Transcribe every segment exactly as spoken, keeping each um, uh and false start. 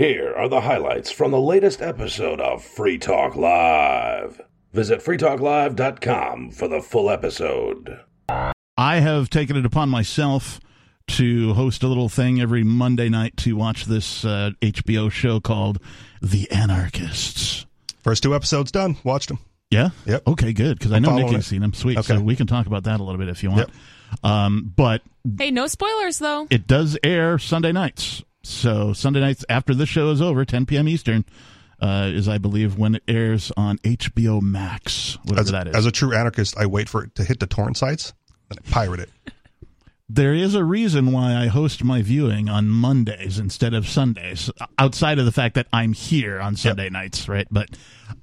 Here are the highlights from the latest episode of Free Talk Live. Visit free talk live dot com for the full episode. I have taken it upon myself to host a little thing every Monday night to watch this uh, H B O show called The Anarchists. First two episodes done. Watched them. Yeah? Yep. Okay, good, because I know Nikki's seen them. Sweet. Okay. So we can talk about that a little bit if you want. Yep. Um, but hey, no spoilers, though. It does air Sunday nights. So Sunday nights after this show is over, ten p.m. Eastern, uh, is, I believe, when it airs on H B O Max, whatever as, that is. As a true anarchist, I wait for it to hit the torrent sites, then I pirate it. There is a reason why I host my viewing on Mondays instead of Sundays, outside of the fact that I'm here on Sunday yep. nights, right? But,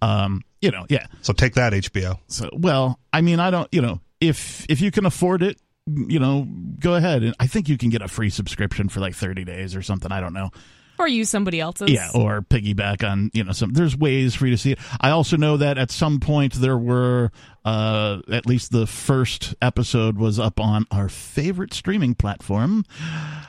um, you know, yeah. So take that, H B O. So, well, I mean, I don't, you know, if if you can afford it, you know, go ahead. And I think you can get a free subscription for like thirty days or something. I don't know. Or use somebody else's. Yeah, or piggyback on, you know, some. There's ways for you to see it. I also know that at some point there were, uh, at least the first episode was up on our favorite streaming platform.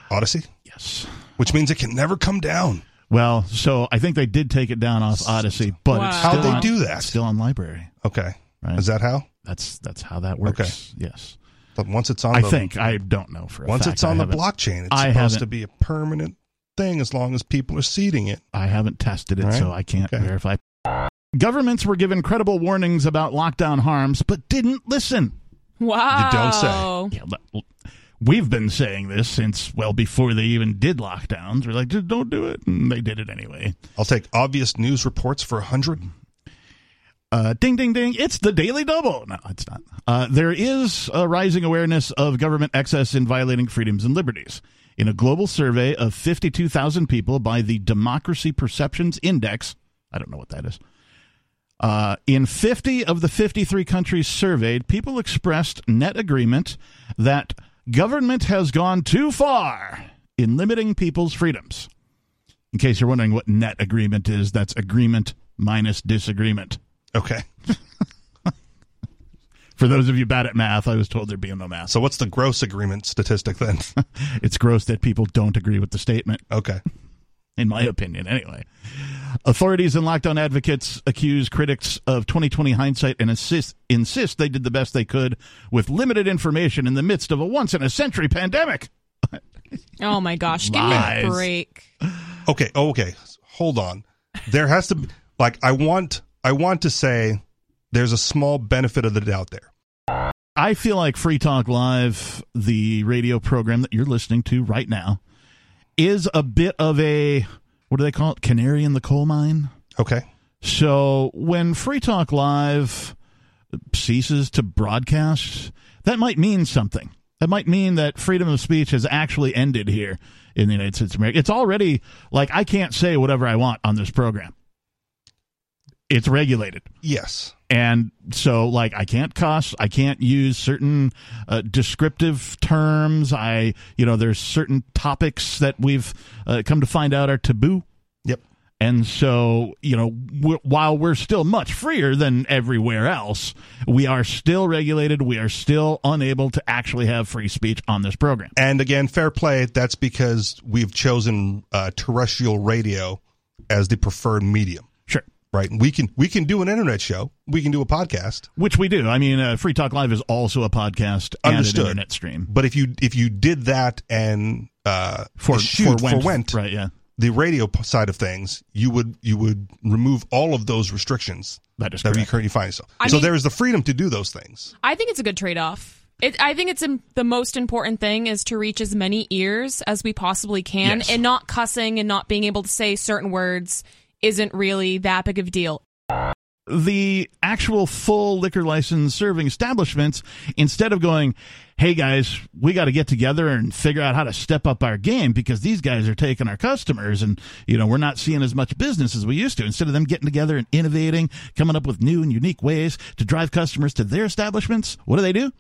Odyssey? Yes. Which means it can never come down. Well, so I think they did take it down off Odyssey, but wow. it's still How'd they on, do that? It's still on library. Okay. Right? Is that how? That's that's how that works. Okay. Yes. But once it's on I the... I think. I don't know for a once fact. Once it's on I the blockchain, it's I supposed to be a permanent... thing as long as people are seeding it. I haven't tested it, right? So I can't okay. verify. Governments were given credible warnings about lockdown harms, but didn't listen. Wow. You don't say. Yeah, we've been saying this since, well, before they even did lockdowns. We're like, just don't do it. And they did it anyway. I'll take obvious news reports for one hundred. Uh, ding, ding, ding. It's the Daily Double. No, it's not. Uh, there is a rising awareness of government excess in violating freedoms and liberties. In a global survey of fifty-two thousand people by the Democracy Perceptions Index, I don't know what that is, uh, in fifty of the fifty-three countries surveyed, people expressed net agreement that government has gone too far in limiting people's freedoms. In case you're wondering what net agreement is, that's agreement minus disagreement. Okay. For those of you bad at math, I was told there'd be no math. So what's the gross agreement statistic then? It's gross that people don't agree with the statement. Okay. In my opinion, anyway. Authorities and lockdown advocates accuse critics of twenty twenty hindsight and insist, insist they did the best they could with limited information in the midst of a once-in-a-century pandemic. Oh, my gosh. Give me a break. Okay. Oh, okay. Hold on. There has to be, like, I want, I want to say... There's a small benefit of the doubt there. I feel like Free Talk Live, the radio program that you're listening to right now, is a bit of a, what do they call it, canary in the coal mine? Okay. So when Free Talk Live ceases to broadcast, that might mean something. That might mean that freedom of speech has actually ended here in the United States of America. It's already, like, I can't say whatever I want on this program. It's regulated. Yes. And so, like, I can't cuss. I can't use certain uh, descriptive terms. I, you know, there's certain topics that we've uh, come to find out are taboo. Yep. And so, you know, we're, while we're still much freer than everywhere else, we are still regulated. We are still unable to actually have free speech on this program. And again, fair play. That's because we've chosen uh, terrestrial radio as the preferred medium. Right, we can we can do an internet show. We can do a podcast, which we do. I mean, uh, Free Talk Live is also a podcast Understood. and an internet stream. But if you if you did that and uh, for shoot, for, Went, for Went, right, yeah, the radio side of things, you would you would remove all of those restrictions that, is that you currently find yourself. I so mean, there is the freedom to do those things. I think it's a good trade off. It, I think it's in, the most important thing is to reach as many ears as we possibly can, yes. and not cussing and not being able to say certain words. Isn't really that big of a deal. The actual full liquor license serving establishments, instead of going, hey guys, we got to get together and figure out how to step up our game because these guys are taking our customers and, you know, we're not seeing as much business as we used to. Instead of them getting together and innovating, coming up with new and unique ways to drive customers to their establishments, what do they do?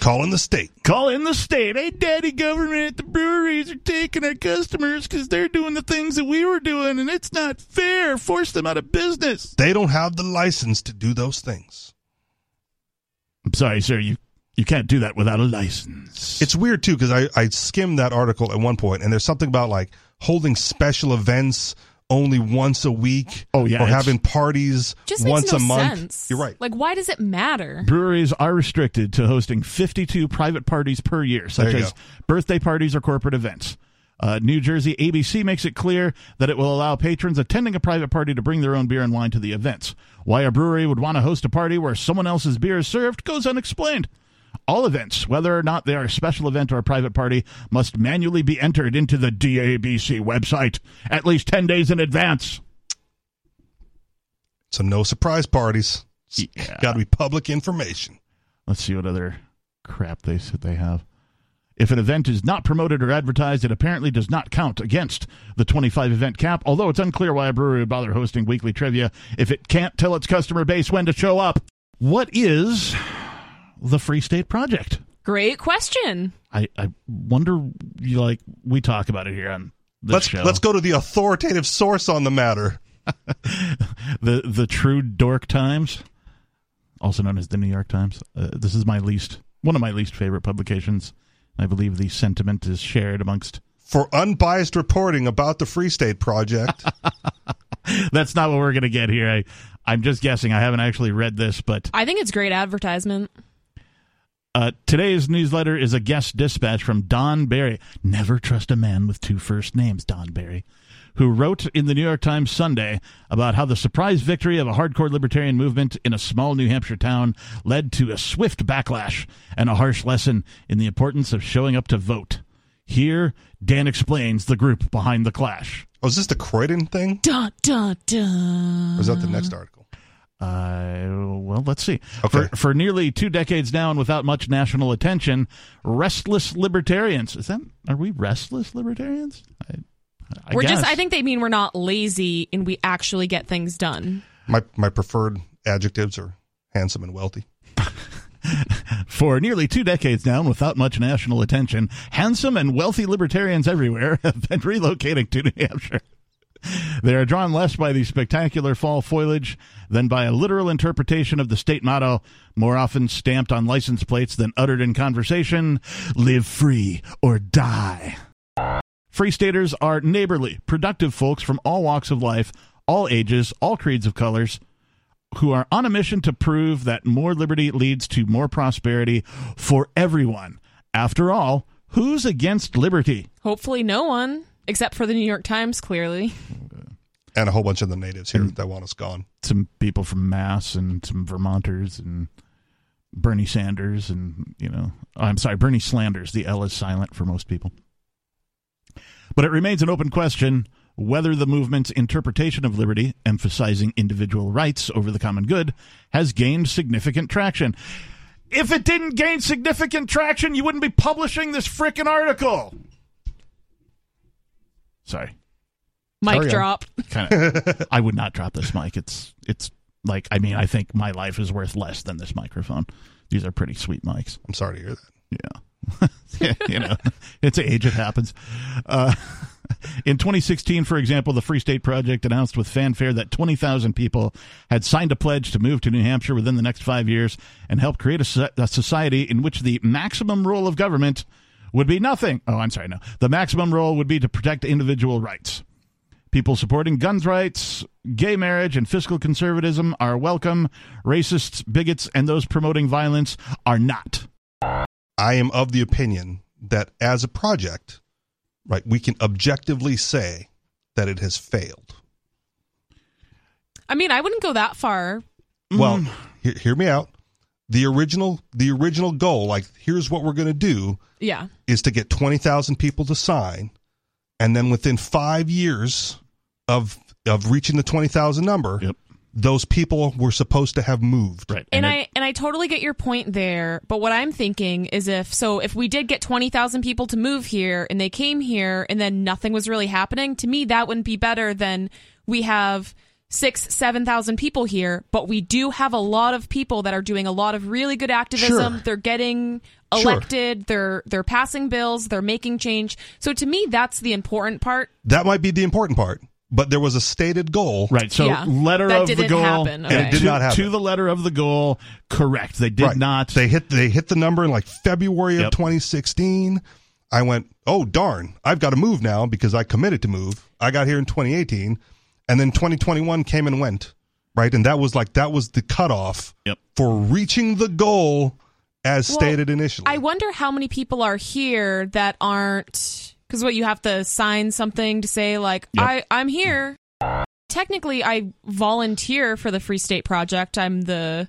Call in the state. Call in the state. Hey, daddy government, the breweries are taking our customers because they're doing the things that we were doing, and it's not fair. Force them out of business. They don't have the license to do those things. I'm sorry, sir. You you can't do that without a license. It's weird, too, because I, I skimmed that article at one point, and there's something about, like, holding special events only once a week. Oh yeah, or having parties just once no a month. Sense. You're right. Like, why does it matter? Breweries are restricted to hosting fifty-two private parties per year, such as go. birthday parties or corporate events. Uh, New Jersey A B C makes it clear that it will allow patrons attending a private party to bring their own beer and wine to the events. Why a brewery would want to host a party where someone else's beer is served goes unexplained. All events, whether or not they are a special event or a private party, must manually be entered into the D A B C website at least ten days in advance. So no surprise parties. Yeah. Got to be public information. Let's see what other crap they said they have. If an event is not promoted or advertised, it apparently does not count against the twenty-five event cap, although it's unclear why a brewery would bother hosting weekly trivia if it can't tell its customer base when to show up. What is the Free State Project? Great question. I, I wonder, like, we talk about it here on this let's, show. Let's go to the authoritative source on the matter. the, the True Dork Times, also known as the New York Times. Uh, this is my least, one of my least favorite publications. I believe the sentiment is shared amongst... For unbiased reporting about the Free State Project. That's not what we're going to get here. I, I'm just guessing. I haven't actually read this, but... I think it's great advertisement. Uh, today's newsletter is a guest dispatch from Don Barry. Never trust a man with two first names, Don Barry, who wrote in the New York Times Sunday about how the surprise victory of a hardcore libertarian movement in a small New Hampshire town led to a swift backlash and a harsh lesson in the importance of showing up to vote. Here, Dan explains the group behind the clash. Oh, is this the Croydon thing? Da, da, da. Or is that the next article? Uh, well, let's see. Okay. For, for nearly two decades now and without much national attention, restless libertarians... Is that? Are we restless libertarians? I I we're guess. just I think they mean we're not lazy and we actually get things done. My my preferred adjectives are handsome and wealthy. For nearly two decades now, and without much national attention, handsome and wealthy libertarians everywhere have been relocating to New Hampshire. They are drawn less by the spectacular fall foliage than by a literal interpretation of the state motto, more often stamped on license plates than uttered in conversation, live free or die. Free Staters are neighborly, productive folks from all walks of life, all ages, all creeds of colors, who are on a mission to prove that more liberty leads to more prosperity for everyone. After all, who's against liberty? Hopefully no one, except for the New York Times, clearly. And a whole bunch of the natives here and that want us gone. Some people from Mass and some Vermonters and Bernie Sanders and, you know, I'm sorry, Bernie Slanders. The L is silent for most people. But it remains an open question whether the movement's interpretation of liberty, emphasizing individual rights over the common good, has gained significant traction. If it didn't gain significant traction, you wouldn't be publishing this frickin' article. Sorry. Mic Sorry, drop. Kinda, I would not drop this mic. It's, it's like, I mean, I think my life is worth less than this microphone. These are pretty sweet mics. I'm sorry to hear that. Yeah. You know, it's age, it happens. Uh, in twenty sixteen, for example, the Free State Project announced with fanfare that twenty thousand people had signed a pledge to move to New Hampshire within the next five years and help create a, a society in which the maximum role of government would be nothing. Oh, I'm sorry, no. The maximum role would be to protect individual rights. People supporting guns rights, gay marriage, and fiscal conservatism are welcome. Racists, bigots, and those promoting violence are not. I am of the opinion that as a project, right, we can objectively say that it has failed. I mean, I wouldn't go that far. Well, mm. he- hear me out. The original, the original goal, like, here's what we're going to do, yeah, is to get twenty thousand people to sign, and then within five years of of reaching the twenty thousand number, yep, those people were supposed to have moved. Right. And, and I and I totally get your point there, but what I'm thinking is if, so if we did get twenty thousand people to move here and they came here and then nothing was really happening, to me that wouldn't be better than we have six, seven thousand people here, but we do have a lot of people that are doing a lot of really good activism. Sure. They're getting elected, sure, they're they're passing bills, they're making change. So to me that's the important part. That might be the important part. But there was a stated goal. Right, so yeah, letter that of didn't the goal. Happen. Okay. And it did to, not happen. To the letter of the goal, correct. They did right. not. They hit They hit the number in like February yep. of twenty sixteen. I went, oh, darn, I've got to move now because I committed to move. I got here in twenty eighteen. And then twenty twenty-one came and went, right? And that was like, that was the cutoff yep. for reaching the goal as well, stated initially. I wonder how many people are here that aren't, because what, you have to sign something to say, like, yep. I, I'm here. Technically, I volunteer for the Free State Project. I'm the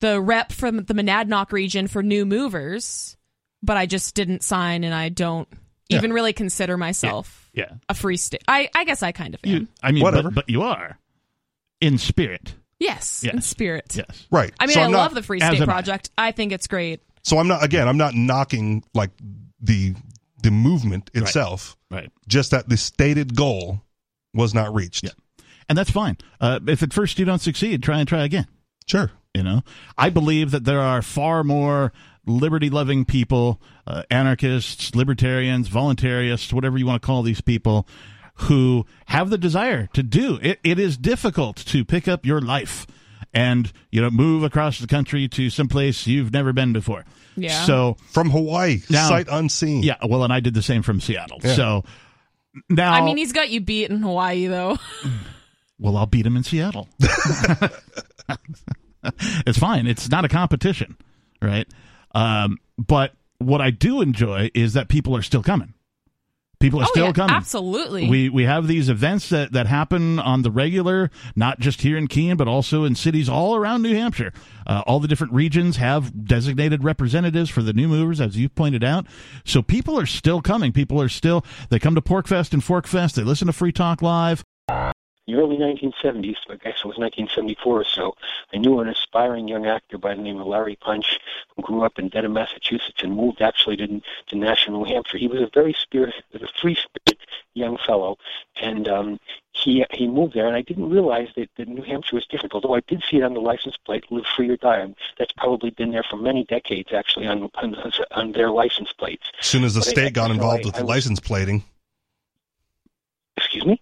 the rep from the Monadnock region for new movers, but I just didn't sign, and I don't yeah. even really consider myself yeah. Yeah. a free state. I, I guess I kind of am. You, I mean, but, but you are in spirit. Yes, yes. in spirit. Yes, right. I mean, so I not, love the Free State Project. I. I think it's great. So I'm not again. I'm not knocking like the the movement itself. Right. right. Just that the stated goal was not reached. Yeah. And that's fine. Uh, if at first you don't succeed, try and try again. Sure. You know, I believe that there are far more liberty-loving people, uh, anarchists, libertarians, voluntarists, whatever you want to call these people, who have the desire to do it. It is difficult to pick up your life and, you know, move across the country to someplace you've never been before. Yeah. So from Hawaii, now, sight unseen. Yeah. Well, and I did the same from Seattle. Yeah. So now, I mean, he's got you beat in Hawaii, though. Well, I'll beat him in Seattle. It's fine. It's not a competition, right? Um, but what I do enjoy is that people are still coming. People are oh, still yeah, coming. Absolutely. We we have these events that, that happen on the regular, not just here in Keene, but also in cities all around New Hampshire. Uh, all the different regions have designated representatives for the new movers, as you pointed out. So people are still coming. People are still, they come to Porkfest and Forkfest. They listen to Free Talk Live. In the early nineteen seventies, I guess it was nineteen seventy-four or so, I knew an aspiring young actor by the name of Larry Punch, who grew up in Dedham, Massachusetts, and moved actually to, to Nashua, New Hampshire. He was a very spirited, a free-spirited young fellow, and um, he he moved there, and I didn't realize that, that New Hampshire was different, although I did see it on the license plate, Live Free or Die. That's probably been there for many decades, actually, on, on, on their license plates. As soon as the but state I, got I, involved I, with I, the I, license plating. Excuse me?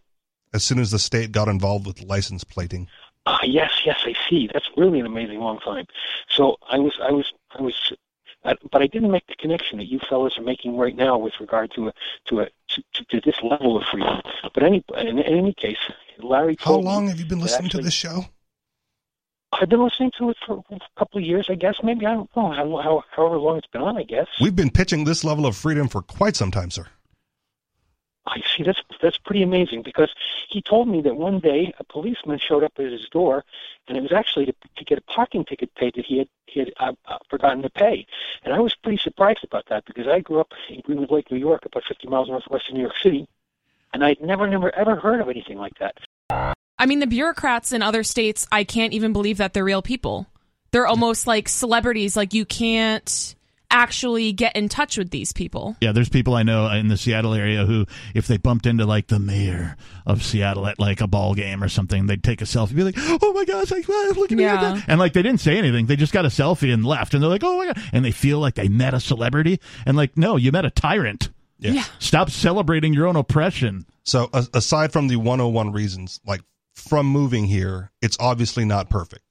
As soon as the state got involved with license plating. Ah, uh, yes, yes, I see. That's really an amazing long time. So I was, I was, I was, I, but I didn't make the connection that you fellas are making right now with regard to a, to a, to, to, to this level of freedom. But any, in, in any case, Larry. How long have you been listening actually, to this show? I've been listening to it for a couple of years, I guess. Maybe I don't know how, how, however long it's been on. I guess we've been pitching this level of freedom for quite some time, sir. I see. That's that's pretty amazing, because he told me that one day a policeman showed up at his door, and it was actually to, to get a parking ticket paid that he had he had uh, uh, forgotten to pay. And I was pretty surprised about that, because I grew up in Greenwood Lake, New York, about fifty miles northwest of New York City, and I'd never, never, ever heard of anything like that. I mean, the bureaucrats in other states, I can't even believe that they're real people. They're almost like celebrities. Like, you can't actually get in touch with these people. Yeah, there's people I know in the Seattle area who, if they bumped into like the mayor of Seattle at like a ball game or something, they'd take a selfie and be like, oh my gosh, like, look at me. Yeah. Like, and like they didn't say anything. They just got a selfie and left. And they're like, oh my God. And they feel like they met a celebrity. And like, no, you met a tyrant. Yeah. yeah. Stop celebrating your own oppression. So a- aside from the one oh one reasons, like from moving here, it's obviously not perfect.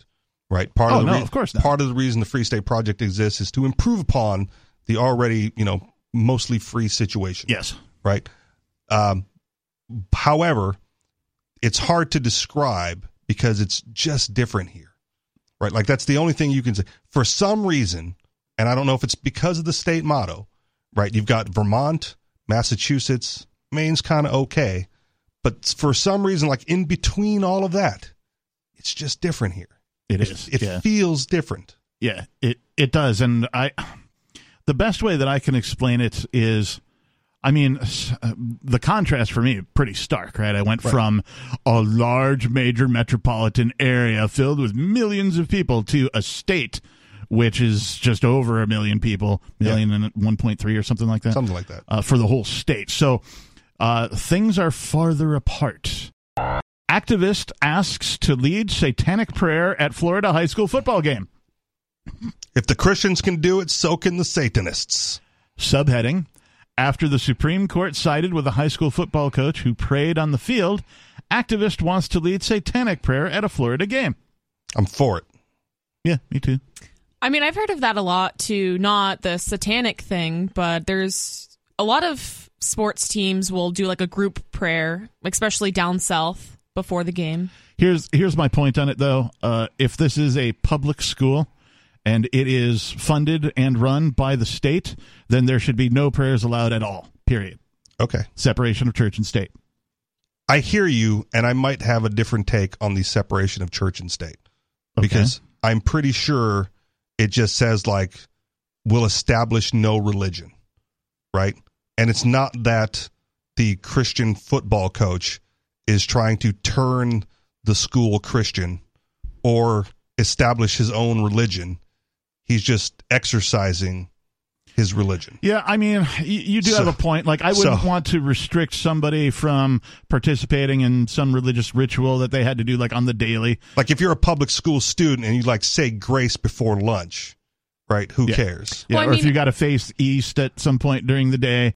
Right. Part oh, of the no, re- of course not. Part of the reason the Free State Project exists is to improve upon the already, you know, mostly free situation. Yes. Right. Um, however, it's hard to describe because it's just different here. Right. Like, that's the only thing you can say. For some reason, and I don't know if it's because of the state motto. Right. You've got Vermont, Massachusetts, Maine's kind of okay. But for some reason, like in between all of that, it's just different here. It is. It, it yeah. feels different. Yeah, it, it does. And I, the best way that I can explain it is, I mean, the contrast for me, pretty stark, right? I went right. from a large major metropolitan area filled with millions of people to a state which is just over a million people, million yeah. and one point three or something like that. Something like that. Uh, for the whole state. So uh, things are farther apart. Activist asks to lead satanic prayer at Florida high school football game. If the Christians can do it, so can the Satanists. Subheading, after the Supreme Court sided with a high school football coach who prayed on the field, activist wants to lead satanic prayer at a Florida game. I'm for it. Yeah, me too. I mean, I've heard of that a lot, too. Not the satanic thing, but there's a lot of sports teams will do like a group prayer, especially down south. before the game. Here's here's my point on it, though. Uh, if this is a public school and it is funded and run by the state, then there should be no prayers allowed at all, period. Okay. Separation of church and state. I hear you, and I might have a different take on the separation of church and state. Okay. Because I'm pretty sure it just says, like, we'll establish no religion, right? And it's not that the Christian football coach is trying to turn the school Christian or establish his own religion. He's just exercising his religion. Yeah, I mean, you, you do so, have a point. Like, I wouldn't so, want to restrict somebody from participating in some religious ritual that they had to do, like, on the daily. Like, if you're a public school student and you, like, say grace before lunch, right, who yeah. cares? Yeah, well, or I mean, if you got to face east at some point during the day.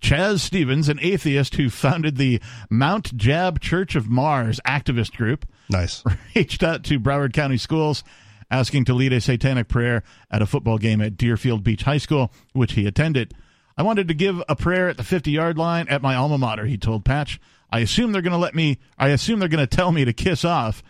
Chaz Stevens, an atheist who founded the Mount Jab Church of Mars activist group, nice, reached out to Broward County Schools asking to lead a satanic prayer at a football game at Deerfield Beach High School, which he attended. I wanted to give a prayer at the fifty-yard line at my alma mater, he told Patch. I assume they're going to let me, I assume they're going to tell me to kiss off.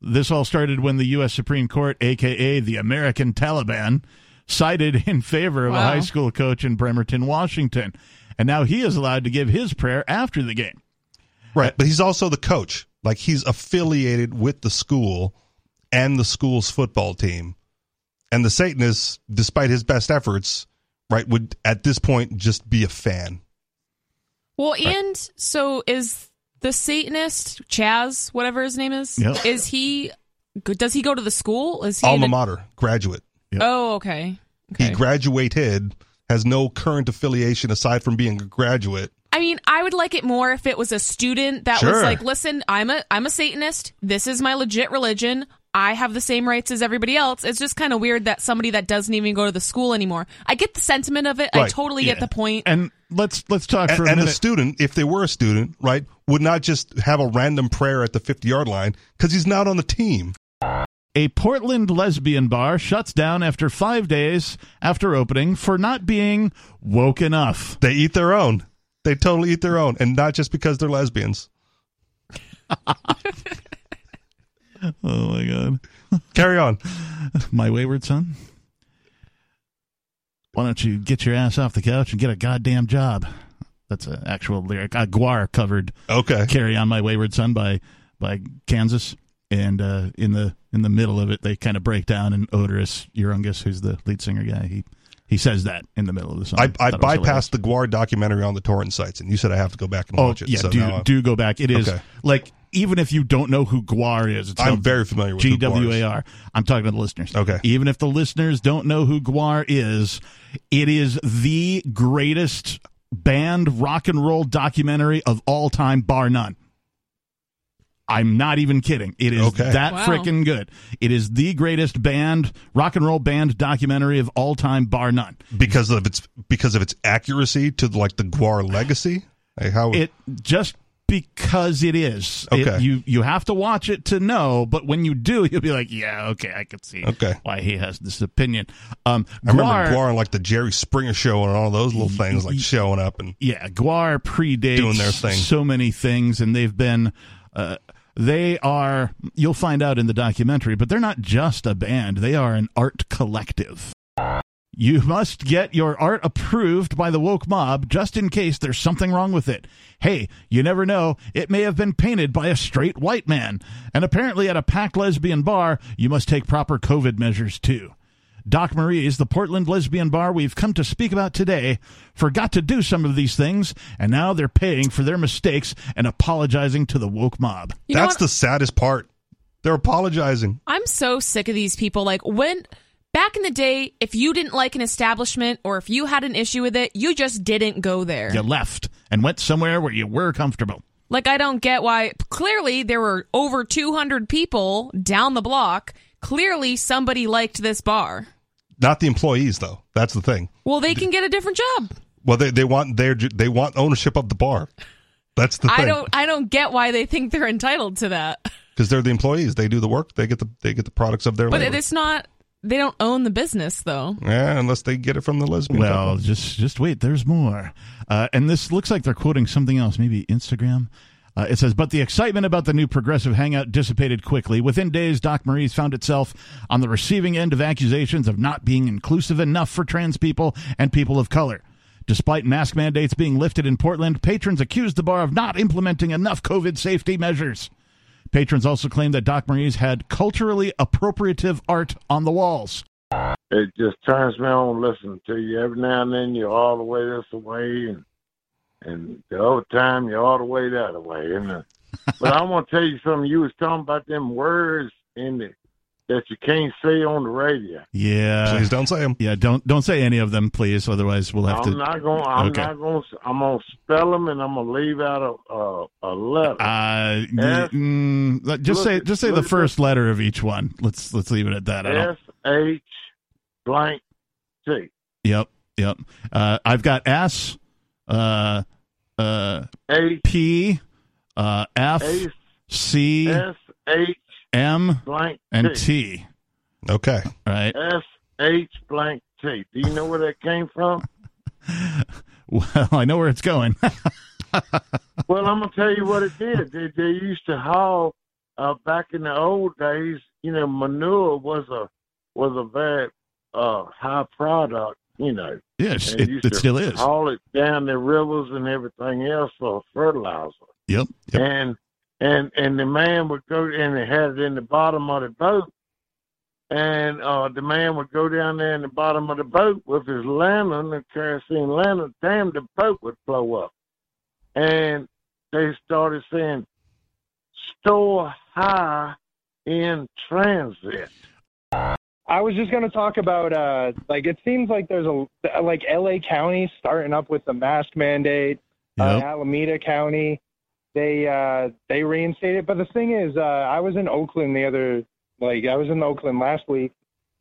This all started when the U S Supreme Court, a k a the American Taliban, sided in favor of wow. a high school coach in Bremerton, Washington. And now he is allowed to give his prayer after the game. Right, but he's also the coach. Like, he's affiliated with the school and the school's football team. And the Satanist, despite his best efforts, right, would at this point just be a fan. Well, right. And so is the Satanist, Chaz, whatever his name is, yep. is he, does he go to the school? Is he Alma mater, a- graduate. Yep. Oh, okay. okay. He graduated, has no current affiliation aside from being a graduate. I mean, I would like it more if it was a student that sure. was like, listen, I'm a I'm a Satanist. This is my legit religion. I have the same rights as everybody else. It's just kind of weird that somebody that doesn't even go to the school anymore. I get the sentiment of it. Right. I totally yeah. get the point. And let's let's talk for and, a minute. And the student, if they were a student, right, would not just have a random prayer at the fifty-yard line because he's not on the team. A Portland lesbian bar shuts down after five days after opening for not being woke enough. They eat their own. They totally eat their own, and not just because they're lesbians. Oh, my God. Carry on. My wayward son. Why don't you get your ass off the couch and get a goddamn job? That's an actual lyric. Uh, Gwar covered okay. Carry On, My Wayward Son by by Kansas. And uh, in the in the middle of it, they kind of break down, and Odorous Urungus, who's the lead singer guy, he he says that in the middle of the song. I, I, I bypassed the Gwar documentary on the torrent sites, and you said I have to go back and oh, watch it. Yeah, so do, do go back. It is, okay. like, even if you don't know who Gwar is. It's I'm very familiar with G W A R. I'm talking to the listeners. Okay. Even if the listeners don't know who Gwar is, it is the greatest band rock and roll documentary of all time, bar none. I'm not even kidding. It is okay. that wow. freaking good. It is the greatest band, rock and roll band documentary of all time, bar none. Because of its because of its accuracy to, like, the Gwar legacy? Like how it just because it is. Okay. It, you you have to watch it to know, but when you do, you'll be like, yeah, okay, I can see okay. why he has this opinion. Um, I Gwar, remember Gwar on, like, the Jerry Springer show and all those little things, like, showing up and yeah, Gwar predates doing their thing. So many things, and they've been. Uh, They are, you'll find out in the documentary, but they're not just a band. They are an art collective. You must get your art approved by the woke mob just in case there's something wrong with it. Hey, you never know. It may have been painted by a straight white man. And apparently at a packed lesbian bar, you must take proper COVID measures too. Doc Marie's, the Portland lesbian bar we've come to speak about today, forgot to do some of these things, and now they're paying for their mistakes and apologizing to the woke mob. You That's the saddest part. They're apologizing. I'm so sick of these people. Like, when back in the day, if you didn't like an establishment or if you had an issue with it, you just didn't go there. You left and went somewhere where you were comfortable. Like, I don't get why. Clearly, there were over two hundred people down the block. Clearly, somebody liked this bar. Not the employees, though. That's the thing. Well, they can get a different job. Well, they they want their they want ownership of the bar. That's the thing. I don't I don't get why they think they're entitled to that. Because they're the employees. They do the work. They get the they get the products of their labor. But it's not. They don't own the business, though. Yeah, unless they get it from the lesbian. Well, company. just just wait. There's more. Uh, and this looks like they're quoting something else. Maybe Instagram. Uh, it says, but the excitement about the new progressive hangout dissipated quickly. Within days, Doc Marie's found itself on the receiving end of accusations of not being inclusive enough for trans people and people of color. Despite mask mandates being lifted in Portland, patrons accused the bar of not implementing enough COVID safety measures. Patrons also claimed that Doc Marie's had culturally appropriative art on the walls. It just turns me on listening to you. Every now and then you're all the way this way, and, and the other time you're all the way that way. Isn't but I want to tell you something. You was talking about them words in the, that you can't say on the radio. Yeah, please don't say them. Yeah, don't don't say any of them, please. Otherwise, we'll have I'm to. Not gonna, I'm okay. not going. I'm going to spell them, and I'm going to leave out a a, a letter. Uh, S- mm, just look, say just say the first it. letter of each one. Let's let's leave it at that. S H. Blank C. Yep, yep. Uh, I've got S, uh, uh, H, P, uh, F, H, C, S, H, M, blank and T. T. Okay. All right. S, H, blank T. Do you know where that came from? Well, I know where it's going. Well, I'm going to tell you what it did. They, they used to haul, uh, back in the old days, you know, manure was a, was a very, uh high product, you know. Yes, it, it still is. Haul it down the rivers and everything else for fertilizer. Yep, yep. And and and the man would go, and they had it in the bottom of the boat, and uh the man would go down there in the bottom of the boat with his lantern, a kerosene lantern. Damn, the boat would blow up. And they started saying, store high in transit. I was just going to talk about, uh, like, it seems like there's a, like, L A County starting up with the mask mandate, yep. uh, Alameda County, they, uh, they reinstated it. But the thing is, uh, I was in Oakland the other, like, I was in Oakland last week,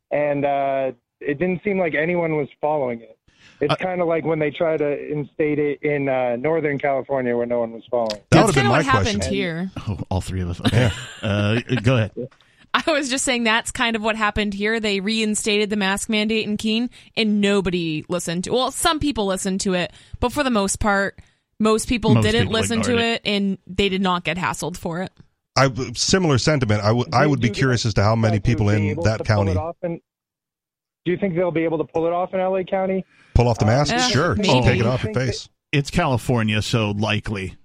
and uh, it didn't seem like anyone was following it. It's uh, kind of like when they try to instate it in uh, Northern California where no one was following it. That would have been my question. That's kind of what happened here. Oh, all three of us. Okay. uh, go ahead. I was just saying that's kind of what happened here. They reinstated the mask mandate in Keene, and nobody listened to it. Well, some people listened to it, but for the most part, most people most didn't people listen to it, it, and they did not get hassled for it. I similar sentiment. I, w- I would be curious as to how many people in that county. Do you think they'll be able to pull it off in L A County? Pull off the mask? Um, yeah, sure. Just take it off your face. That- it's California, so likely.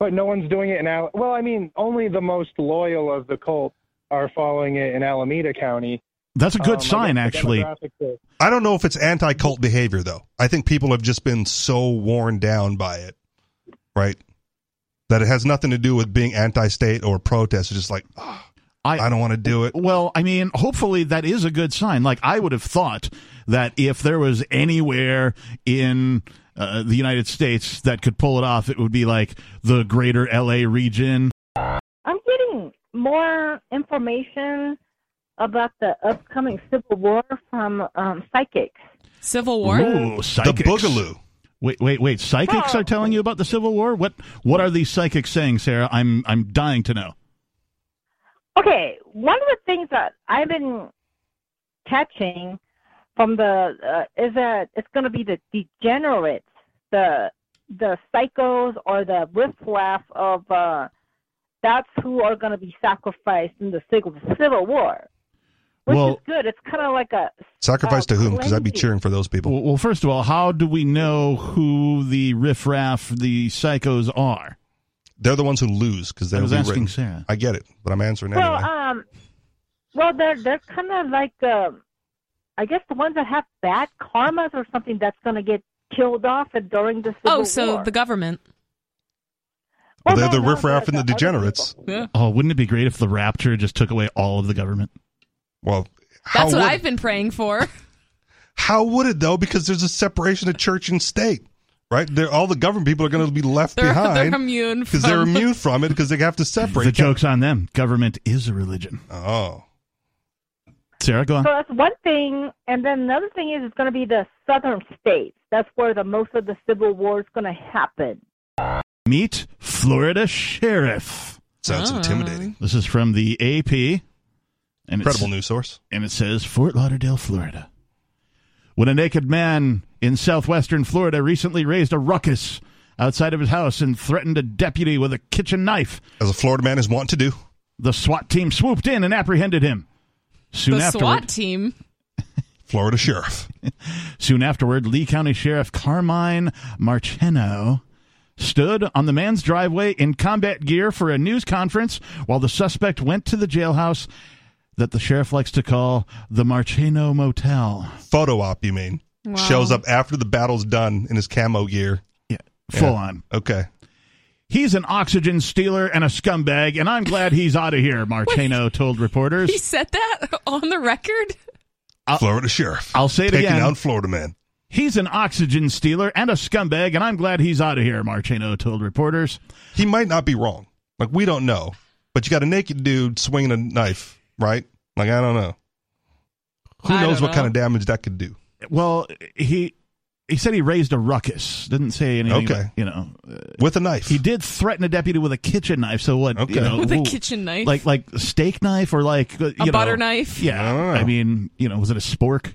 But no one's doing it in Al- Well, I mean, only the most loyal of the cult are following it in Alameda County. That's a good um, sign, actually. I don't know if it's anti-cult behavior, though. I think people have just been so worn down by it, right? That it has nothing to do with being anti-state or protest. It's just like, oh, I, I don't want to do it. Well, I mean, hopefully that is a good sign. Like, I would have thought that if there was anywhere in uh, the United States that could pull it off, it would be like the greater L A region. I'm kidding. More information about the upcoming Civil War from um, psychics. Civil War? Ooh, psychics. The Boogaloo. Wait, wait, wait. Psychics oh. are telling you about the Civil War? What What are these psychics saying, Sarah? I'm I'm dying to know. Okay. One of the things that I've been catching from the uh, is that it's going to be the degenerates, the the psychos, or the riffraff of. Uh, That's who are going to be sacrificed in the Civil War, which well, is good. It's kind of like a sacrifice uh, to whom? Because I'd be cheering for those people. Well, well, first of all, how do we know who the riffraff, the psychos are? They're the ones who lose because they're. I was asking Sarah. I get it, but I'm answering well, anyway. Um, well, they're they're kind of like, uh, I guess, the ones that have bad karmas or something that's going to get killed off during the Civil War. Oh, so War. The government. Well, they're the riffraff and the degenerates. Yeah. Oh, wouldn't it be great if the rapture just took away all of the government? Well, that's what I've been praying for. How would it, though? Because there's a separation of church and state, right? They're, all the government people are going to be left they're, behind. They're immune because they're immune from it because they have to separate. The joke's on them. Government is a religion. Oh. Sarah, go on. So that's one thing. And then another thing is it's going to be the southern states. That's where the most of the Civil War is going to happen. Meet Florida Sheriff. Sounds oh. intimidating. This is from the A P. And Incredible news source. And it says, Fort Lauderdale, Florida. When a naked man in southwestern Florida recently raised a ruckus outside of his house and threatened a deputy with a kitchen knife. As a Florida man is wont to do. The SWAT team swooped in and apprehended him. Soon the afterward, SWAT team? Florida Sheriff. Soon afterward, Lee County Sheriff Carmine Marceno stood on the man's driveway in combat gear for a news conference while the suspect went to the jailhouse that the sheriff likes to call the Marceno Motel. Photo op, you mean? Wow. Shows up after the battle's done in his camo gear. Yeah, full yeah. on. Okay. He's an oxygen stealer and a scumbag, and I'm glad he's out of here, Marceno told reporters. He said that on the record? I'll, Florida Sheriff. I'll say it taking again. Taking out Florida man. He's an oxygen stealer and a scumbag, and I'm glad he's out of here, Marceno told reporters. He might not be wrong. Like, we don't know. But you got a naked dude swinging a knife, right? Like, I don't know. Who I knows what know. kind of damage that could do? Well, he... He said he raised a ruckus. Didn't say anything. Okay. About, you know, uh, with a knife. He did threaten a deputy with a kitchen knife. So what? Okay. You know, with a ooh, kitchen knife, like like steak knife or like you a know, butter knife. Yeah. I, I mean, you know, was it a spork?